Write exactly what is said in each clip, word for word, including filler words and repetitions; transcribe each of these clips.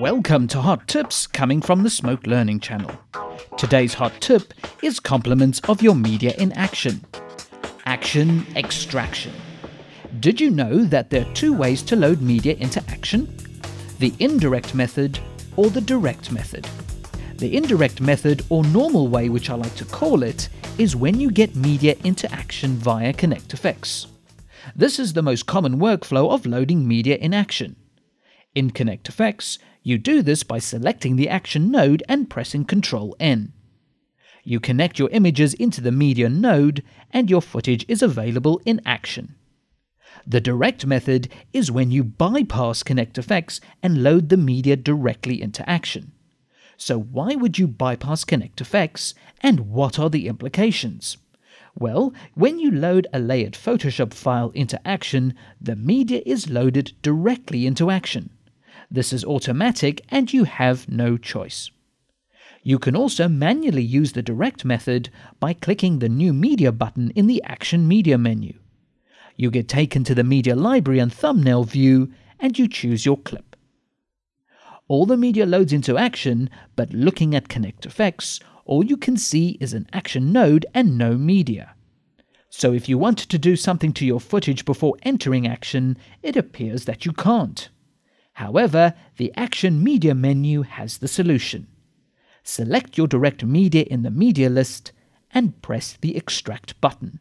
Welcome to Hot Tips coming from the Smoke Learning Channel. Today's hot tip is complements of your media in action. Action extraction. Did you know that there are two ways to load media into action? The indirect method or the direct method. The indirect method, or normal way which I like to call it, is when you get media into action via ConnectFX. This is the most common workflow of loading media in action. In ConnectFX, you do this by selecting the action node and pressing control N. You connect your images into the media node and your footage is available in action. The direct method is when you bypass ConnectFX and load the media directly into action. So why would you bypass ConnectFX, and what are the implications? Well, when you load a layered Photoshop file into action, the media is loaded directly into action. This is automatic and you have no choice. You can also manually use the direct method by clicking the New Media button in the Action Media menu. You get taken to the Media Library and Thumbnail view and you choose your clip. All the media loads into action, but looking at ConnectFX, all you can see is an action node and no media. So if you want to do something to your footage before entering action, it appears that you can't. However, the Action Media menu has the solution. Select your direct media in the media list and press the Extract button.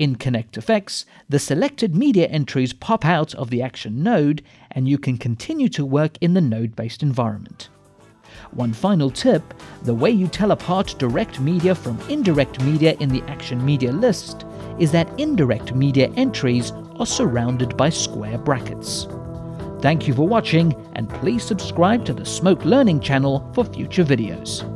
In ConnectFX, the selected media entries pop out of the action node and you can continue to work in the node-based environment. One final tip, the way you tell apart direct media from indirect media in the action media list is that indirect media entries are surrounded by square brackets. Thank you for watching, and please subscribe to the Smoke Learning Channel for future videos.